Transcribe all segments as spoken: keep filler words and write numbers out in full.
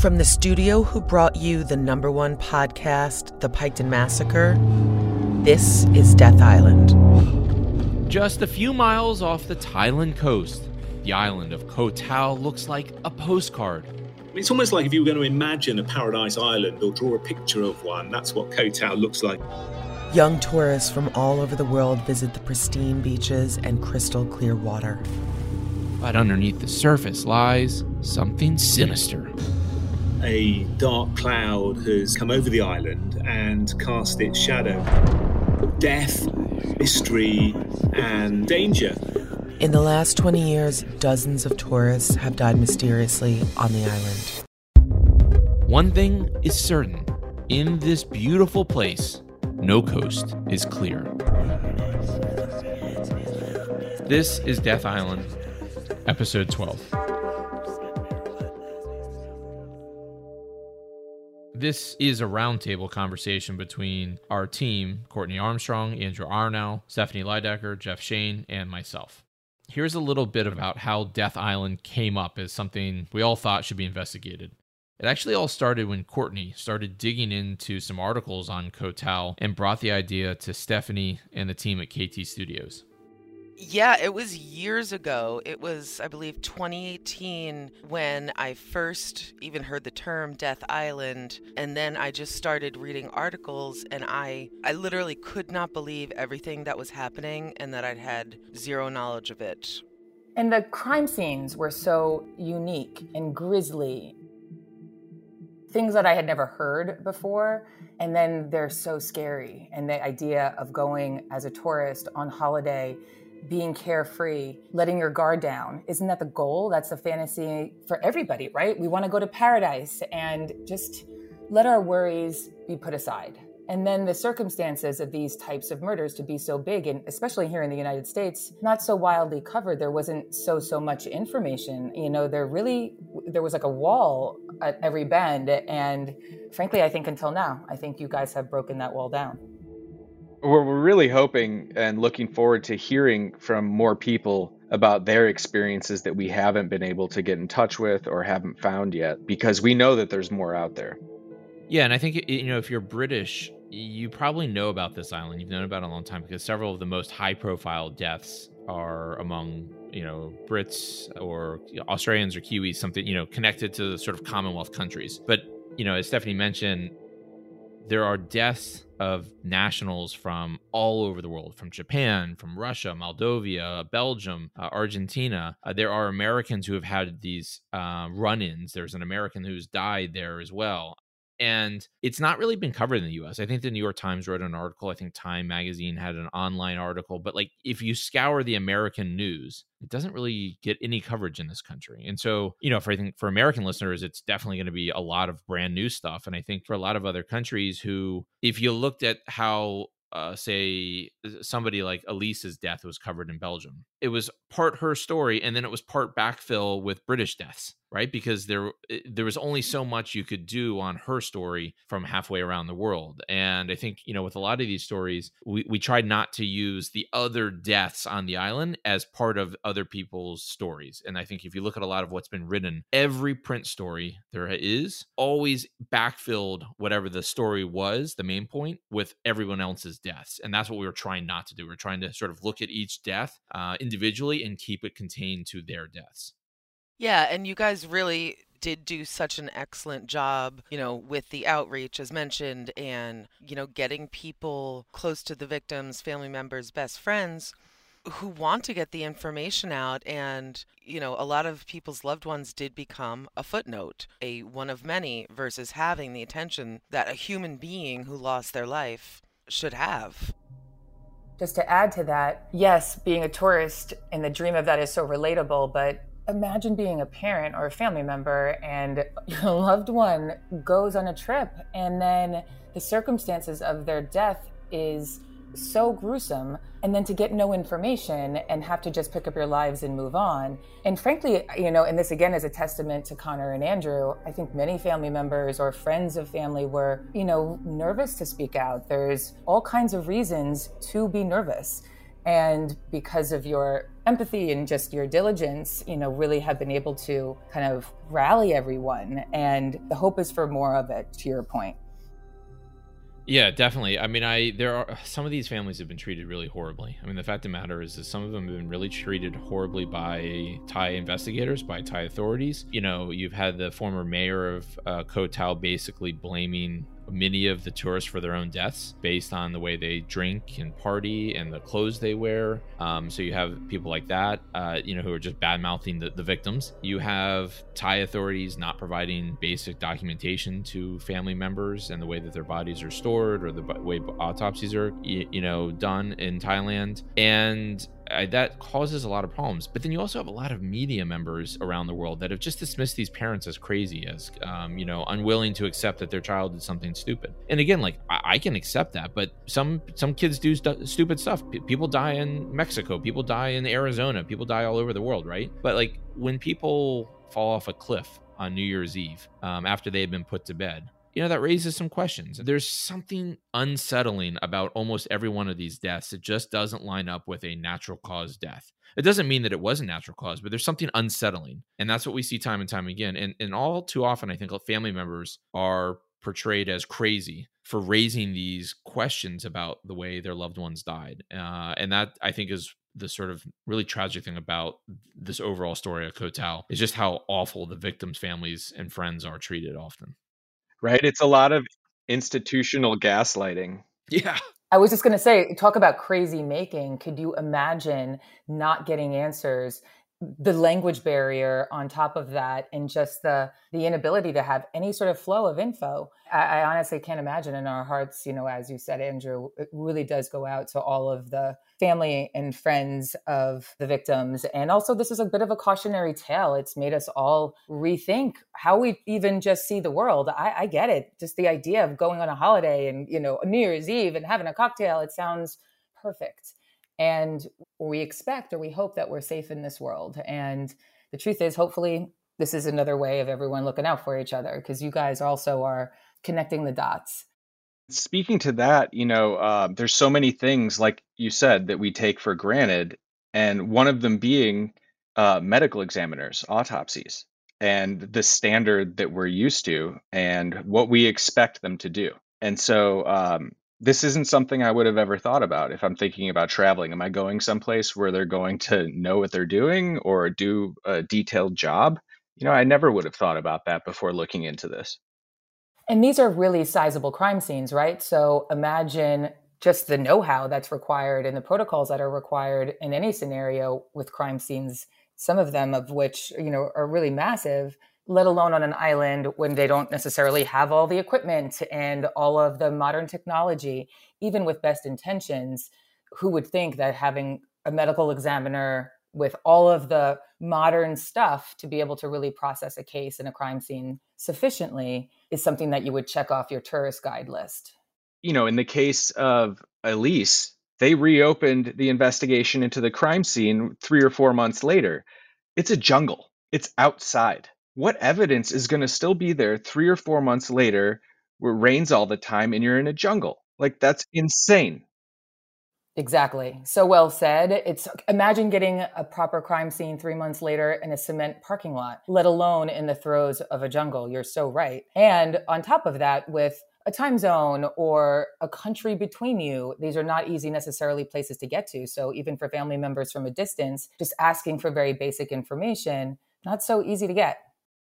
From the studio who brought you the number one podcast, The Piketon Massacre, this is Death Island. Just a few miles off the Thailand coast, the island of Koh Tao looks like a postcard. It's almost like if you were going to imagine a paradise island or draw a picture of one, that's what Koh Tao looks like. Young tourists from all over the world visit the pristine beaches and crystal clear water. But underneath the surface lies something sinister. A dark cloud has come over the island and cast its shadow. Death, mystery, and danger. In the last twenty years, dozens of tourists have died mysteriously on the island. One thing is certain. In this beautiful place, no coast is clear. This is Death Island, Episode twelve. This is a roundtable conversation between our team, Courtney Armstrong, Andrew Arnaud, Stephanie Lidecker, Jeff Shane, and myself. Here's a little bit about how Death Island came up as something we all thought should be investigated. It actually all started when Courtney started digging into some articles on Koh Tao and brought the idea to Stephanie and the team at K T Studios. Yeah, it was years ago. It was, I believe, twenty eighteen when I first even heard the term Death Island. And then I just started reading articles, and I, I literally could not believe everything that was happening and that I'd had zero knowledge of it. And the crime scenes were so unique and grisly. Things that I had never heard before, and then they're so scary. And the idea of going as a tourist on holiday, being carefree, letting your guard down. Isn't that the goal? That's the fantasy for everybody, right? We want to go to paradise and just let our worries be put aside. And then the circumstances of these types of murders to be so big, and especially here in the United States, not so wildly covered. There wasn't so, so much information. You know, there really, there was like a wall at every bend. And frankly, I think until now, I think you guys have broken that wall down. We're really hoping and looking forward to hearing from more people about their experiences that we haven't been able to get in touch with or haven't found yet, because we know that there's more out there. Yeah, and I think, you know, if you're British, you probably know about this island. You've known about it a long time because several of the most high-profile deaths are among, you know, Brits or Australians or Kiwis, something, you know, connected to the sort of Commonwealth countries. But, you know, as Stephanie mentioned, there are deaths of nationals from all over the world, from Japan, from Russia, Moldova, Belgium, uh, Argentina. Uh, there are Americans who have had these uh, run-ins. There's an American who's died there as well. And it's not really been covered in the U S. I think the New York Times wrote an article. I think Time Magazine had an online article. But like, if you scour the American news, it doesn't really get any coverage in this country. And so, you know, for I think for American listeners, it's definitely going to be a lot of brand new stuff. And I think for a lot of other countries who, if you looked at how, uh, say, somebody like Elise's death was covered in Belgium, it was part her story, and then it was part backfill with British deaths. Right? Because there there was only so much you could do on her story from halfway around the world. And I think, you know, with a lot of these stories, we, we tried not to use the other deaths on the island as part of other people's stories. And I think if you look at a lot of what's been written, every print story there is always backfilled whatever the story was, the main point, with everyone else's deaths. And that's what we were trying not to do. We're trying to sort of look at each death uh, individually and keep it contained to their deaths. Yeah, and you guys really did do such an excellent job, you know, with the outreach, as mentioned, and, you know, getting people close to the victims, family members, best friends who want to get the information out. And, you know, a lot of people's loved ones did become a footnote, a one of many, versus having the attention that a human being who lost their life should have. Just to add to that, yes, being a tourist and the dream of that is so relatable, but imagine being a parent or a family member and your loved one goes on a trip and then the circumstances of their death is so gruesome, and then to get no information and have to just pick up your lives and move on. And frankly, you know, and this again is a testament to Connor and Andrew, I think many family members or friends of family were, you know, nervous to speak out. There's all kinds of reasons to be nervous. And because of your empathy and just your diligence, you know, really have been able to kind of rally everyone. And the hope is for more of it, to your point. Yeah, definitely. I mean, I there are some of these families have been treated really horribly. I mean, the fact of the matter is that some of them have been really treated horribly by Thai investigators, by Thai authorities. You know, you've had the former mayor of uh, Koh Tao basically blaming many of the tourists for their own deaths based on the way they drink and party and the clothes they wear. Um, so you have people like that, uh, you know, who are just bad mouthing the, the victims. You have Thai authorities not providing basic documentation to family members and the way that their bodies are stored or the way autopsies are, you, you know, done in Thailand. And I, that causes a lot of problems. But then you also have a lot of media members around the world that have just dismissed these parents as crazy, as, um, you know, unwilling to accept that their child did something stupid. And again, like, I, I can accept that, but some some kids do stu- stupid stuff. P- people die in Mexico. People die in Arizona. People die all over the world, right? But like, when people fall off a cliff on New Year's Eve um, after they have been put to bed, you know, that raises some questions. There's something unsettling about almost every one of these deaths. It just doesn't line up with a natural cause death. It doesn't mean that it was a natural cause, but there's something unsettling. And that's what we see time and time again. And, and all too often, I think family members are portrayed as crazy for raising these questions about the way their loved ones died. Uh, and that, I think, is the sort of really tragic thing about this overall story of Koh Tao, is just how awful the victims' families and friends are treated often. Right? It's a lot of institutional gaslighting. Yeah. I was just going to say, talk about crazy making. Could you imagine not getting answers, the language barrier on top of that, and just the, the inability to have any sort of flow of info? I, I honestly can't imagine. In our hearts, you know, as you said, Andrew, it really does go out to all of the family and friends of the victims. And also, this is a bit of a cautionary tale. It's made us all rethink how we even just see the world. I, I get it. Just the idea of going on a holiday and, you know, New Year's Eve and having a cocktail, it sounds perfect. And we expect, or we hope, that we're safe in this world. And the truth is, hopefully, this is another way of everyone looking out for each other, because you guys also are connecting the dots. Speaking to that, you know, uh, there's so many things, like you said, that we take for granted. And one of them being uh, medical examiners, autopsies. and the standard that we're used to and what we expect them to do. And so um, this isn't something I would have ever thought about if I'm thinking about traveling. Am I going someplace where they're going to know what they're doing or do a detailed job? You know, I never would have thought about that before looking into this. And these are really sizable crime scenes, right? So imagine just the know-how that's required and the protocols that are required in any scenario with crime scenes, some of them of which, you know, are really massive, let alone on an island when they don't necessarily have all the equipment and all of the modern technology. Even with best intentions, who would think that having a medical examiner with all of the modern stuff to be able to really process a case in a crime scene sufficiently is something that you would check off your tourist guide list? You know, in the case of Elise, they reopened the investigation into the crime scene three or four months later. It's a jungle. It's outside. What evidence is going to still be there three or four months later where it rains all the time and you're in a jungle? Like, that's insane. Exactly. So well said. It's imagine getting a proper crime scene three months later in a cement parking lot, let alone in the throes of a jungle. You're so right. And on top of that, with a time zone or a country between you, these are not easy necessarily places to get to. So even for family members from a distance, just asking for very basic information, not so easy to get.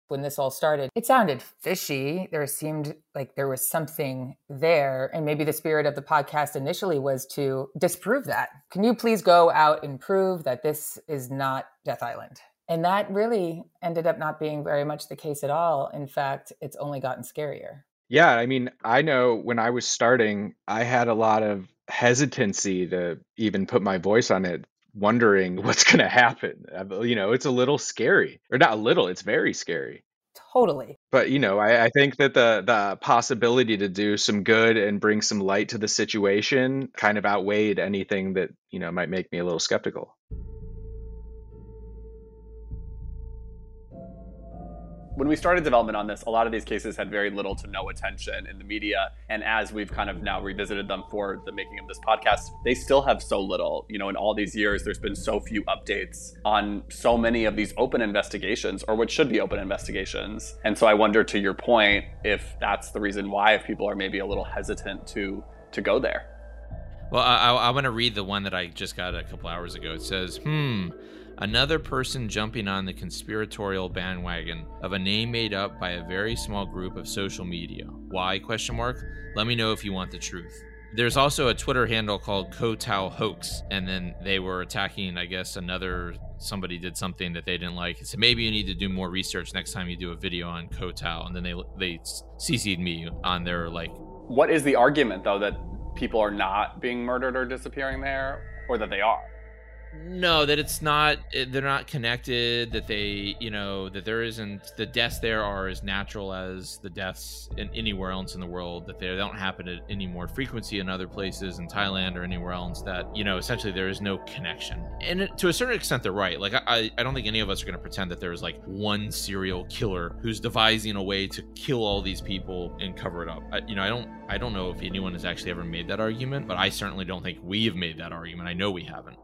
When this all started, it sounded fishy. There seemed like there was something there. And maybe the spirit of the podcast initially was to disprove that. Can you please go out and prove that this is not Death Island? And that really ended up not being very much the case at all. In fact, it's only gotten scarier. Yeah. I mean, I know when I was starting, I had a lot of hesitancy to even put my voice on it, wondering what's going to happen. You know, it's a little scary, or not a little, it's very scary. Totally. But, you know, I, I think that the the possibility to do some good and bring some light to the situation kind of outweighed anything that, you know, might make me a little skeptical. When we started development on this, a lot of these cases had very little to no attention in the media. And as we've kind of now revisited them for the making of this podcast, they still have so little. You know, in all these years, there's been so few updates on so many of these open investigations, or what should be open investigations. And so I wonder, to your point, if that's the reason why, if people are maybe a little hesitant to to go there. Well, I, I want to read the one that I just got a couple hours ago. It says, hmm... another person jumping on the conspiratorial bandwagon of a name made up by a very small group of social media. Why? Question mark. Let me know if you want the truth. There's also a Twitter handle called Koh Tao Hoax, and then they were attacking, I guess, another, somebody did something that they didn't like. So maybe you need to do more research next time you do a video on Koh Tao, and then they they C C'd me on their, like... What is the argument, though, that people are not being murdered or disappearing there, or that they are? No, that it's not, they're not connected, that they, you know, that there isn't, the deaths there are as natural as the deaths in anywhere else in the world, that they don't happen at any more frequency in other places in Thailand or anywhere else, that, you know, essentially there is no connection. And it, to a certain extent, they're right. Like, I, I don't think any of us are going to pretend that there's like one serial killer who's devising a way to kill all these people and cover it up. I, you know, I don't, I don't know if anyone has actually ever made that argument, but I certainly don't think we've made that argument. I know we haven't.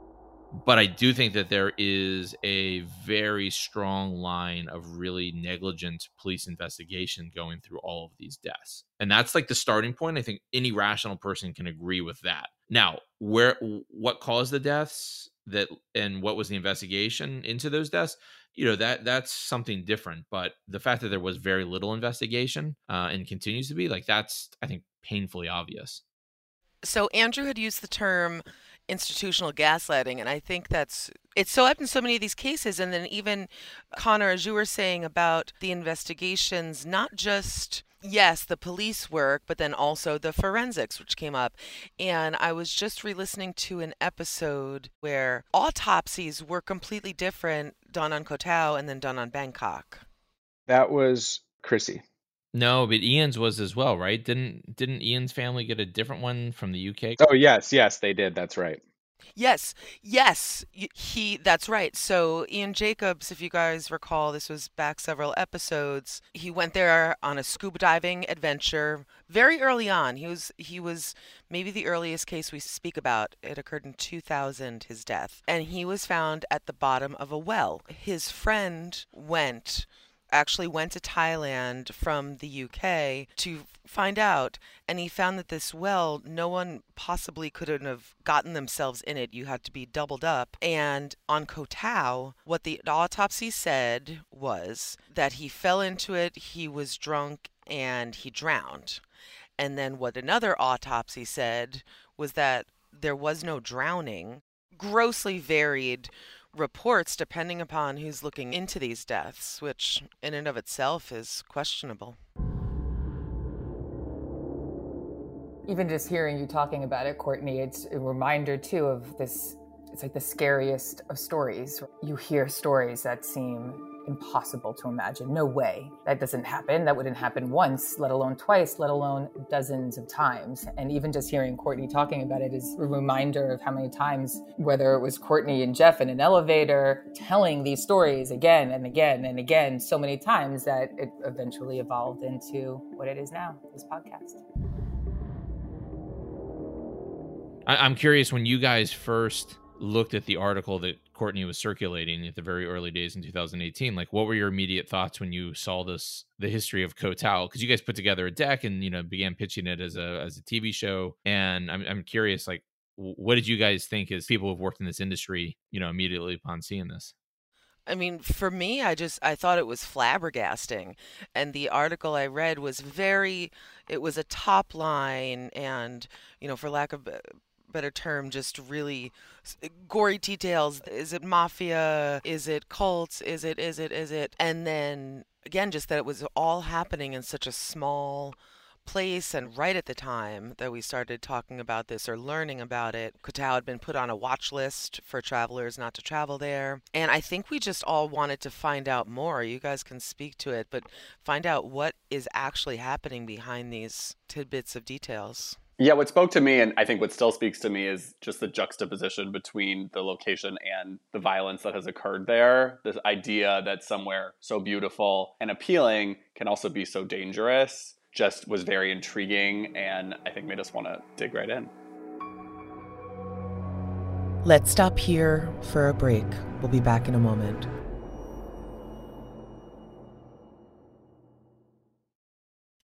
But I do think that there is a very strong line of really negligent police investigation going through all of these deaths. And that's like the starting point. I think any rational person can agree with that. Now, where, what caused the deaths that, and what was the investigation into those deaths? You know, that that's something different. But the fact that there was very little investigation uh, and continues to be, like, that's, I think, painfully obvious. So Andrew had used the term institutional gaslighting, and I think that's it's so up in so many of these cases. And then even Connor, as you were saying about the investigations, not just yes the police work, but then also the forensics, which came up. And I was just re-listening to an episode where autopsies were completely different, done on Koh Tao and then done on Bangkok. That was Chrissy. No, but Ian's was as well, right? Didn't didn't Ian's family get a different one from the U K? Oh, yes, yes, they did. That's right. Yes, yes, he. That's right. So Ian Jacobs, if you guys recall, this was back several episodes. He went there on a scuba diving adventure very early on. He was he was maybe the earliest case we speak about. It occurred in two thousand, his death, and he was found at the bottom of a well. His friend went actually went to Thailand from the U K to find out, and he found that this well, no one possibly couldn't have gotten themselves in it. You had to be doubled up. And on Koh Tao, what the autopsy said was that he fell into it, he was drunk, and he drowned. And then what another autopsy said was that there was no drowning. Grossly varied reports depending upon who's looking into these deaths, which in and of itself is questionable. Even just hearing you talking about it, Courtney, it's a reminder too of this, it's like the scariest of stories. You hear stories that seem impossible to imagine. No way. That doesn't happen. That wouldn't happen once, let alone twice, let alone dozens of times. And even just hearing Courtney talking about it is a reminder of how many times, whether it was Courtney and Jeff in an elevator, telling these stories again and again and again, so many times that it eventually evolved into what it is now, this podcast. I'm curious, when you guys first looked at the article that Courtney was circulating at the very early days in two thousand eighteen, like, what were your immediate thoughts when you saw this, the history of Koh Tao? Because you guys put together a deck and, you know, began pitching it as a as a T V show. And I'm I'm curious, like, what did you guys think as people who've worked in this industry, you know, immediately upon seeing this? I mean, for me, I just, I thought it was flabbergasting. And the article I read was very, it was a top line and, you know, for lack of better term, just really gory details. Is it mafia? Is it cults? Is it, is it, is it? And then again, just that it was all happening in such a small place. And right at the time that we started talking about this or learning about it, Koh Tao had been put on a watch list for travelers not to travel there. And I think we just all wanted to find out more. You guys can speak to it, but find out what is actually happening behind these tidbits of details. Yeah, what spoke to me, and I think what still speaks to me, is just the juxtaposition between the location and the violence that has occurred there. This idea that somewhere so beautiful and appealing can also be so dangerous just was very intriguing, and I think made us want to dig right in. Let's stop here for a break. We'll be back in a moment.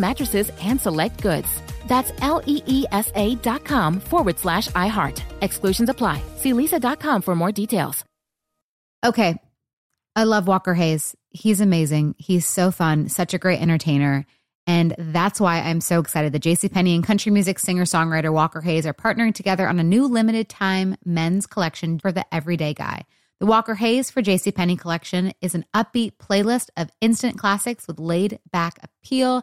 mattresses and select goods. That's L-E-E-S-A dot com forward slash iHeart. Exclusions apply. See Leesa dot com for more details. Okay, I love Walker Hayes. He's amazing. He's so fun, such a great entertainer. And that's why I'm so excited that JCPenney and country music singer-songwriter Walker Hayes are partnering together on a new limited-time men's collection for the everyday guy. The Walker Hayes for JCPenney collection is an upbeat playlist of instant classics with laid-back appeal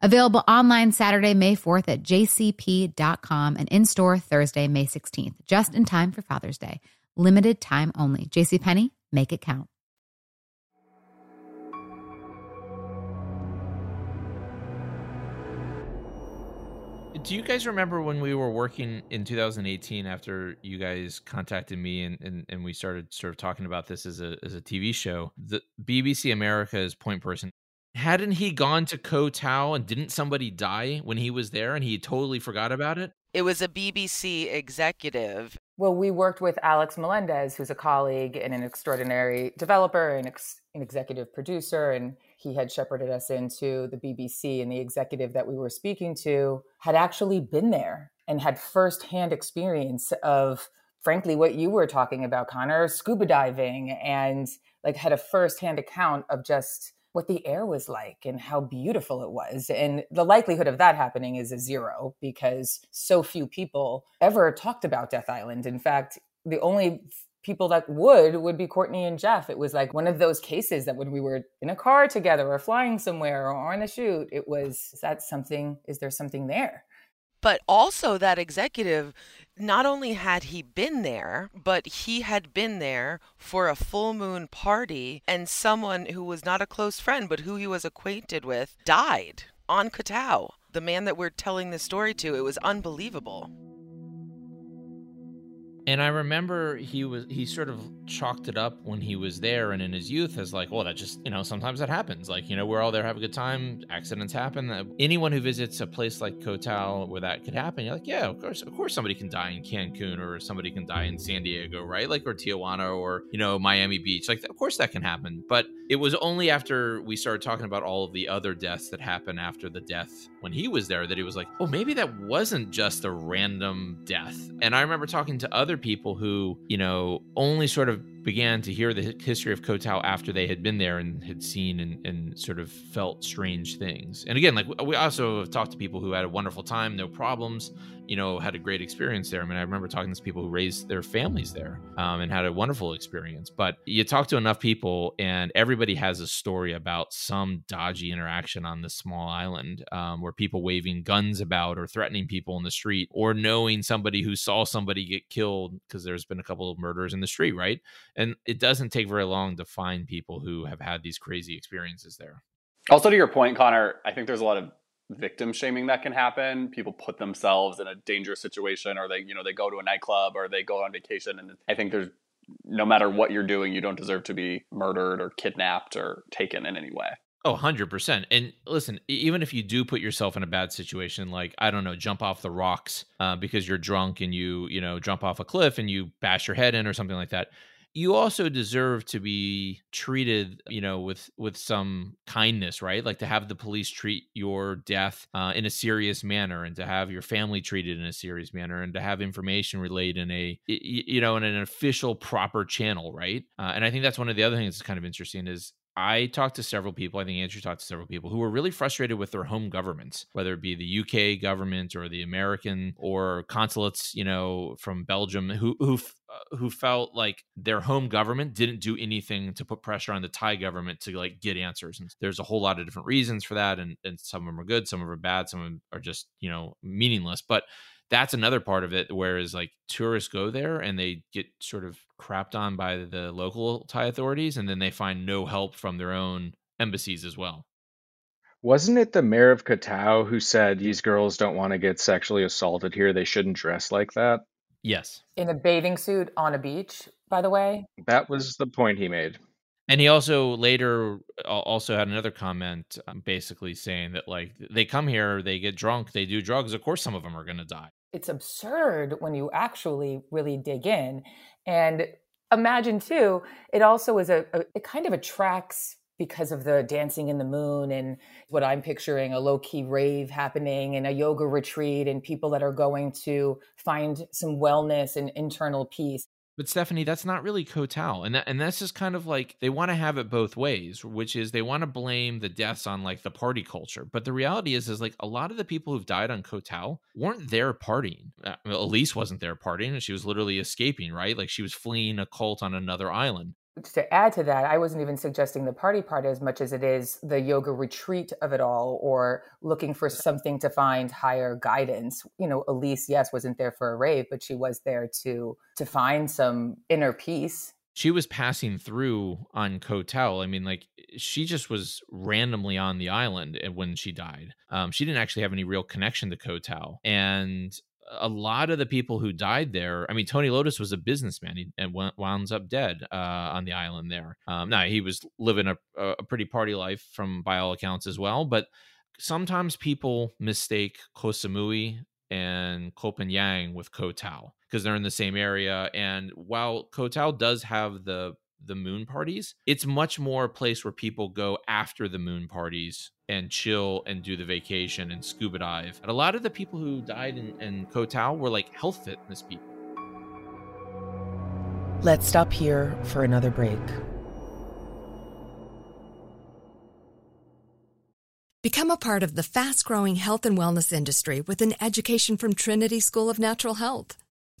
Available online Saturday, May fourth at J C P dot com and in-store Thursday, May sixteenth, just in time for Father's Day. Limited time only. JCPenney, make it count. Do you guys remember when we were working in two thousand eighteen after you guys contacted me and, and, and we started sort of talking about this as a as a T V show? The B B C America's point person, hadn't he gone to Koh Tao and didn't somebody die when he was there and he totally forgot about it? It was a B B C executive. Well, we worked with Alex Melendez, who's a colleague and an extraordinary developer and ex- an executive producer, and he had shepherded us into the B B C, and the executive that we were speaking to had actually been there and had firsthand experience of, frankly, what you were talking about, Connor, scuba diving, and like had a firsthand account of just what the air was like and how beautiful it was. And the likelihood of that happening is a zero because so few people ever talked about Death Island. In fact, the only people that would, would be Courtney and Jeff. It was like one of those cases that when we were in a car together or flying somewhere or on a shoot, it was, is that something, is there something there? But also that executive, not only had he been there, but he had been there for a full moon party and someone who was not a close friend, but who he was acquainted with died on Koh Tao. The man that we're telling the story to, it was unbelievable. And I remember he was he sort of chalked it up when he was there and in his youth as like, well, that just, you know, sometimes that happens. Like, you know, we're all there, have a good time. Accidents happen. Anyone who visits a place like Koh Tao where that could happen, you're like, yeah, of course, of course somebody can die in Cancun or somebody can die in San Diego, right? Like, or Tijuana or, you know, Miami Beach. Like, of course that can happen. But it was only after we started talking about all of the other deaths that happened after the death when he was there that he was like, oh, maybe that wasn't just a random death. And I remember talking to other people who, you know, only sort of began to hear the history of Koh Tao after they had been there and had seen and, and sort of felt strange things. And again, like we also have talked to people who had a wonderful time, no problems, you know, had a great experience there. I mean, I remember talking to people who raised their families there um, and had a wonderful experience. But you talk to enough people and everybody has a story about some dodgy interaction on this small island um, where people waving guns about or threatening people in the street or knowing somebody who saw somebody get killed because there's been a couple of murders in the street, right? And it doesn't take very long to find people who have had these crazy experiences there. Also, to your point, Connor, I think there's a lot of victim shaming that can happen. People put themselves in a dangerous situation, or they, you know, they go to a nightclub or they go on vacation. And I think there's, no matter what you're doing, you don't deserve to be murdered or kidnapped or taken in any way. Oh, one hundred percent. And listen, even if you do put yourself in a bad situation, like, I don't know, jump off the rocks uh, because you're drunk and you, you know, jump off a cliff and you bash your head in or something like that, you also deserve to be treated, you know, with with some kindness, right? Like to have the police treat your death uh, in a serious manner, and to have your family treated in a serious manner, and to have information relayed in a, you know, in an official, proper channel, right? Uh, and I think that's one of the other things that's kind of interesting is, I talked to several people, I think Andrew talked to several people who were really frustrated with their home governments, whether it be the U K government or the American or consulates, you know, from Belgium who who uh, who felt like their home government didn't do anything to put pressure on the Thai government to like get answers. And there's a whole lot of different reasons for that. And, and some of them are good, some of them are bad, some of them are just, you know, meaningless. But that's another part of it, whereas like tourists go there and they get sort of crapped on by the local Thai authorities, and then they find no help from their own embassies as well. Wasn't it the mayor of Koh Tao who said, these girls don't want to get sexually assaulted here, they shouldn't dress like that? Yes. In a bathing suit on a beach, by the way? That was the point he made. And he also later also had another comment um, basically saying that, like, they come here, they get drunk, they do drugs. Of course, some of them are going to die. It's absurd when you actually really dig in. And imagine, too, it also is a, a it kind of attracts, because of the dancing in the moon and what I'm picturing, a low-key rave happening and a yoga retreat and people that are going to find some wellness and internal peace. But Stephanie, that's not really Kotal. And that, and that's just kind of like, they want to have it both ways, which is they want to blame the deaths on like the party culture. But the reality is, is like a lot of the people who've died on Kotal weren't there partying. Uh, Elise wasn't there partying, and she was literally escaping, right? Like she was fleeing a cult on another island. To add to that, I wasn't even suggesting the party part as much as it is the yoga retreat of it all, or looking for something to find higher guidance. You know, Elise, yes, wasn't there for a rave, but she was there to to find some inner peace. She was passing through on Koh Tao. I mean, like, she just was randomly on the island when she died. Um, she didn't actually have any real connection to Koh Tao. And a lot of the people who died there, I mean, Tony Lotus was a businessman. He and wound up dead uh, on the island there. Um, now, he was living a, a pretty party life from by all accounts as well. But sometimes people mistake Koh Samui and Koh Phangan with Koh Tao because they're in the same area. And while Koh Tao does have the the moon parties, it's much more a place where people go after the moon parties and chill and do the vacation and scuba dive. And a lot of the people who died in, in Koh Tao were like health fitness people. Let's stop here for another break. Become a part of the fast-growing health and wellness industry with an education from Trinity School of Natural Health.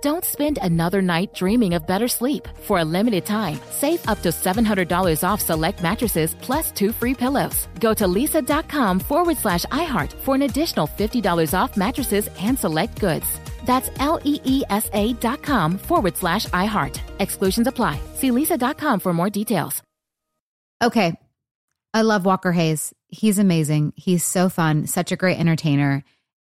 Don't spend another night dreaming of better sleep. For a limited time, save up to seven hundred dollars off select mattresses plus two free pillows. Go to Leesa dot com forward slash iHeart for an additional fifty dollars off mattresses and select goods. That's L-E-E-S-A dot com forward slash iHeart. Exclusions apply. See Leesa dot com for more details. Okay. I love Walker Hayes. He's amazing. He's so fun. Such a great entertainer.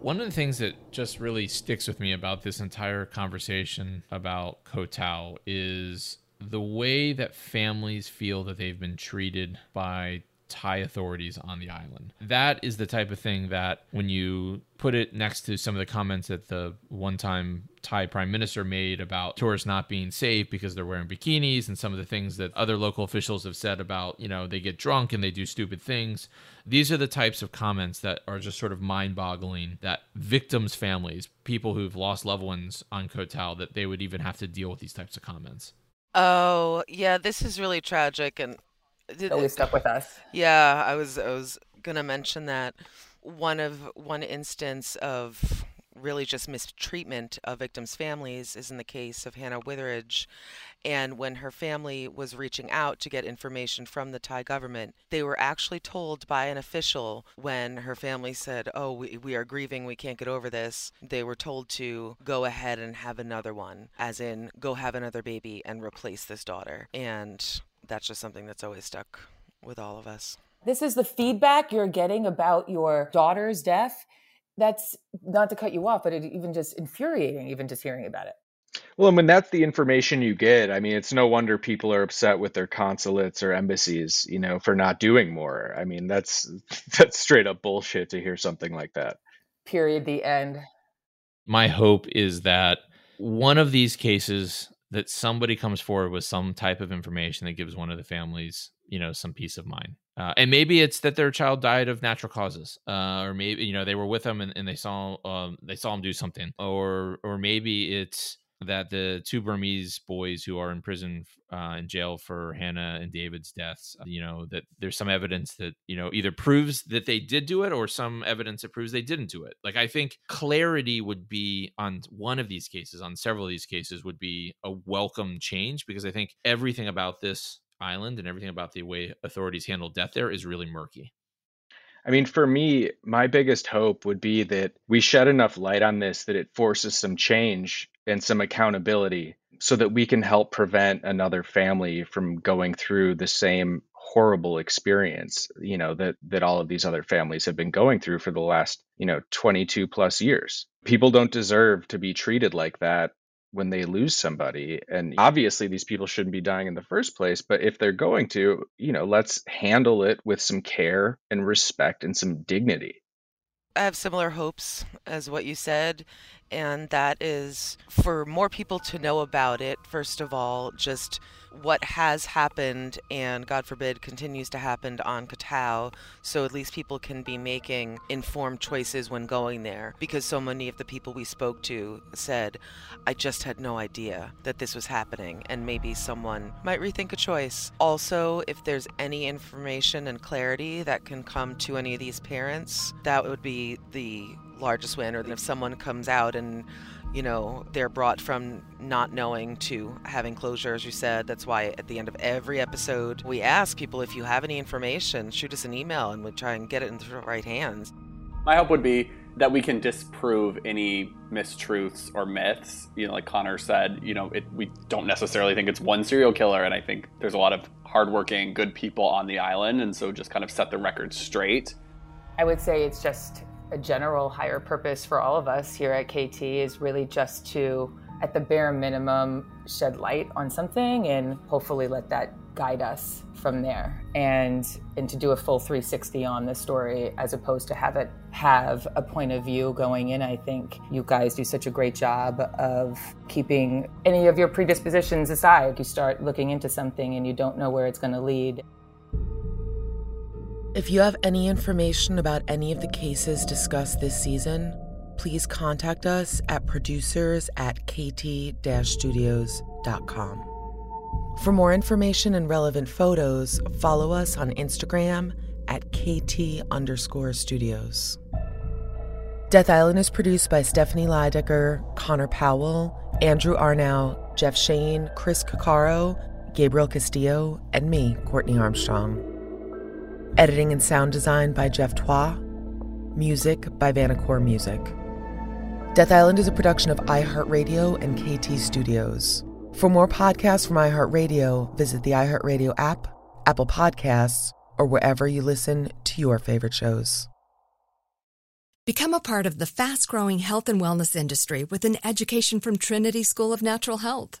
One of the things that just really sticks with me about this entire conversation about Koh Tao is the way that families feel that they've been treated by Thai authorities on the island. That is the type of thing that when you put it next to some of the comments that the one-time Thai prime minister made about tourists not being safe because they're wearing bikinis, and some of the things that other local officials have said about, you know, they get drunk and they do stupid things. These are the types of comments that are just sort of mind-boggling, that victims' families, people who've lost loved ones on Koh Tao, that they would even have to deal with these types of comments. Oh, yeah, this is really tragic and it's always stuck with us. Yeah, I was I was gonna mention that. One of one instance of really just mistreatment of victims' families is in the case of Hannah Witheridge. And when her family was reaching out to get information from the Thai government, they were actually told by an official when her family said, oh, we, we are grieving, we can't get over this. They were told to go ahead and have another one, as in go have another baby and replace this daughter. And that's just something that's always stuck with all of us. This is the feedback you're getting about your daughter's death. That's not to cut you off, but it even just infuriating, even just hearing about it. Well, and when that's the information you get, I mean, it's no wonder people are upset with their consulates or embassies, you know, for not doing more. I mean, that's that's straight up bullshit to hear something like that. Period. The end. My hope is that one of these cases, that somebody comes forward with some type of information that gives one of the families, you know, some peace of mind. Uh, and maybe it's that their child died of natural causes, uh, or maybe, you know, they were with them and, and they saw um, they saw him do something, or or maybe it's that the two Burmese boys who are in prison uh, in jail for Hannah and David's deaths, you know, that there's some evidence that, you know, either proves that they did do it or some evidence that proves they didn't do it. Like, I think clarity would be on one of these cases, on several of these cases would be a welcome change, because I think everything about this island and everything about the way authorities handle death there is really murky. I mean, for me, my biggest hope would be that we shed enough light on this that it forces some change and some accountability so that we can help prevent another family from going through the same horrible experience, you know, that that all of these other families have been going through for the last, you know, twenty-two plus years. People don't deserve to be treated like that when they lose somebody. And obviously these people shouldn't be dying in the first place, but if they're going to, you know, let's handle it with some care and respect and some dignity. I have similar hopes as what you said, and that is for more people to know about it, first of all, just what has happened and, God forbid, continues to happen on Koh Tao, so at least people can be making informed choices when going there, because so many of the people we spoke to said, I just had no idea that this was happening, and maybe someone might rethink a choice. Also, if there's any information and clarity that can come to any of these parents, that would be the largest win. Or if someone comes out and, you know, they're brought from not knowing to having closure, as you said. That's why at the end of every episode we ask people, if you have any information, shoot us an email and we try and get it into the right hands. My hope would be that we can disprove any mistruths or myths. You know, like Connor said, you know, it, we don't necessarily think it's one serial killer, and I think there's a lot of hardworking, good people on the island, and so just kind of set the record straight. I would say it's just a general higher purpose for all of us here at K T is really just to, at the bare minimum, shed light on something and hopefully let that guide us from there, and and to do a full three sixty on the story as opposed to have it have a point of view going in. I think you guys do such a great job of keeping any of your predispositions aside. You start looking into something and you don't know where it's going to lead. If you have any information about any of the cases discussed this season, please contact us at producers at k t studios dot com. For more information and relevant photos, follow us on Instagram at kt underscore studios. Death Island is produced by Stephanie Lidecker, Connor Powell, Andrew Arnaud, Jeff Shane, Chris Caccaro, Gabriel Castillo, and me, Courtney Armstrong. Editing and sound design by Jeff Trois. Music by Vanacore Music. Death Island is a production of iHeartRadio and K T Studios. For more podcasts from iHeartRadio, visit the iHeartRadio app, Apple Podcasts, or wherever you listen to your favorite shows. Become a part of the fast-growing health and wellness industry with an education from Trinity School of Natural Health.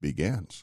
begins.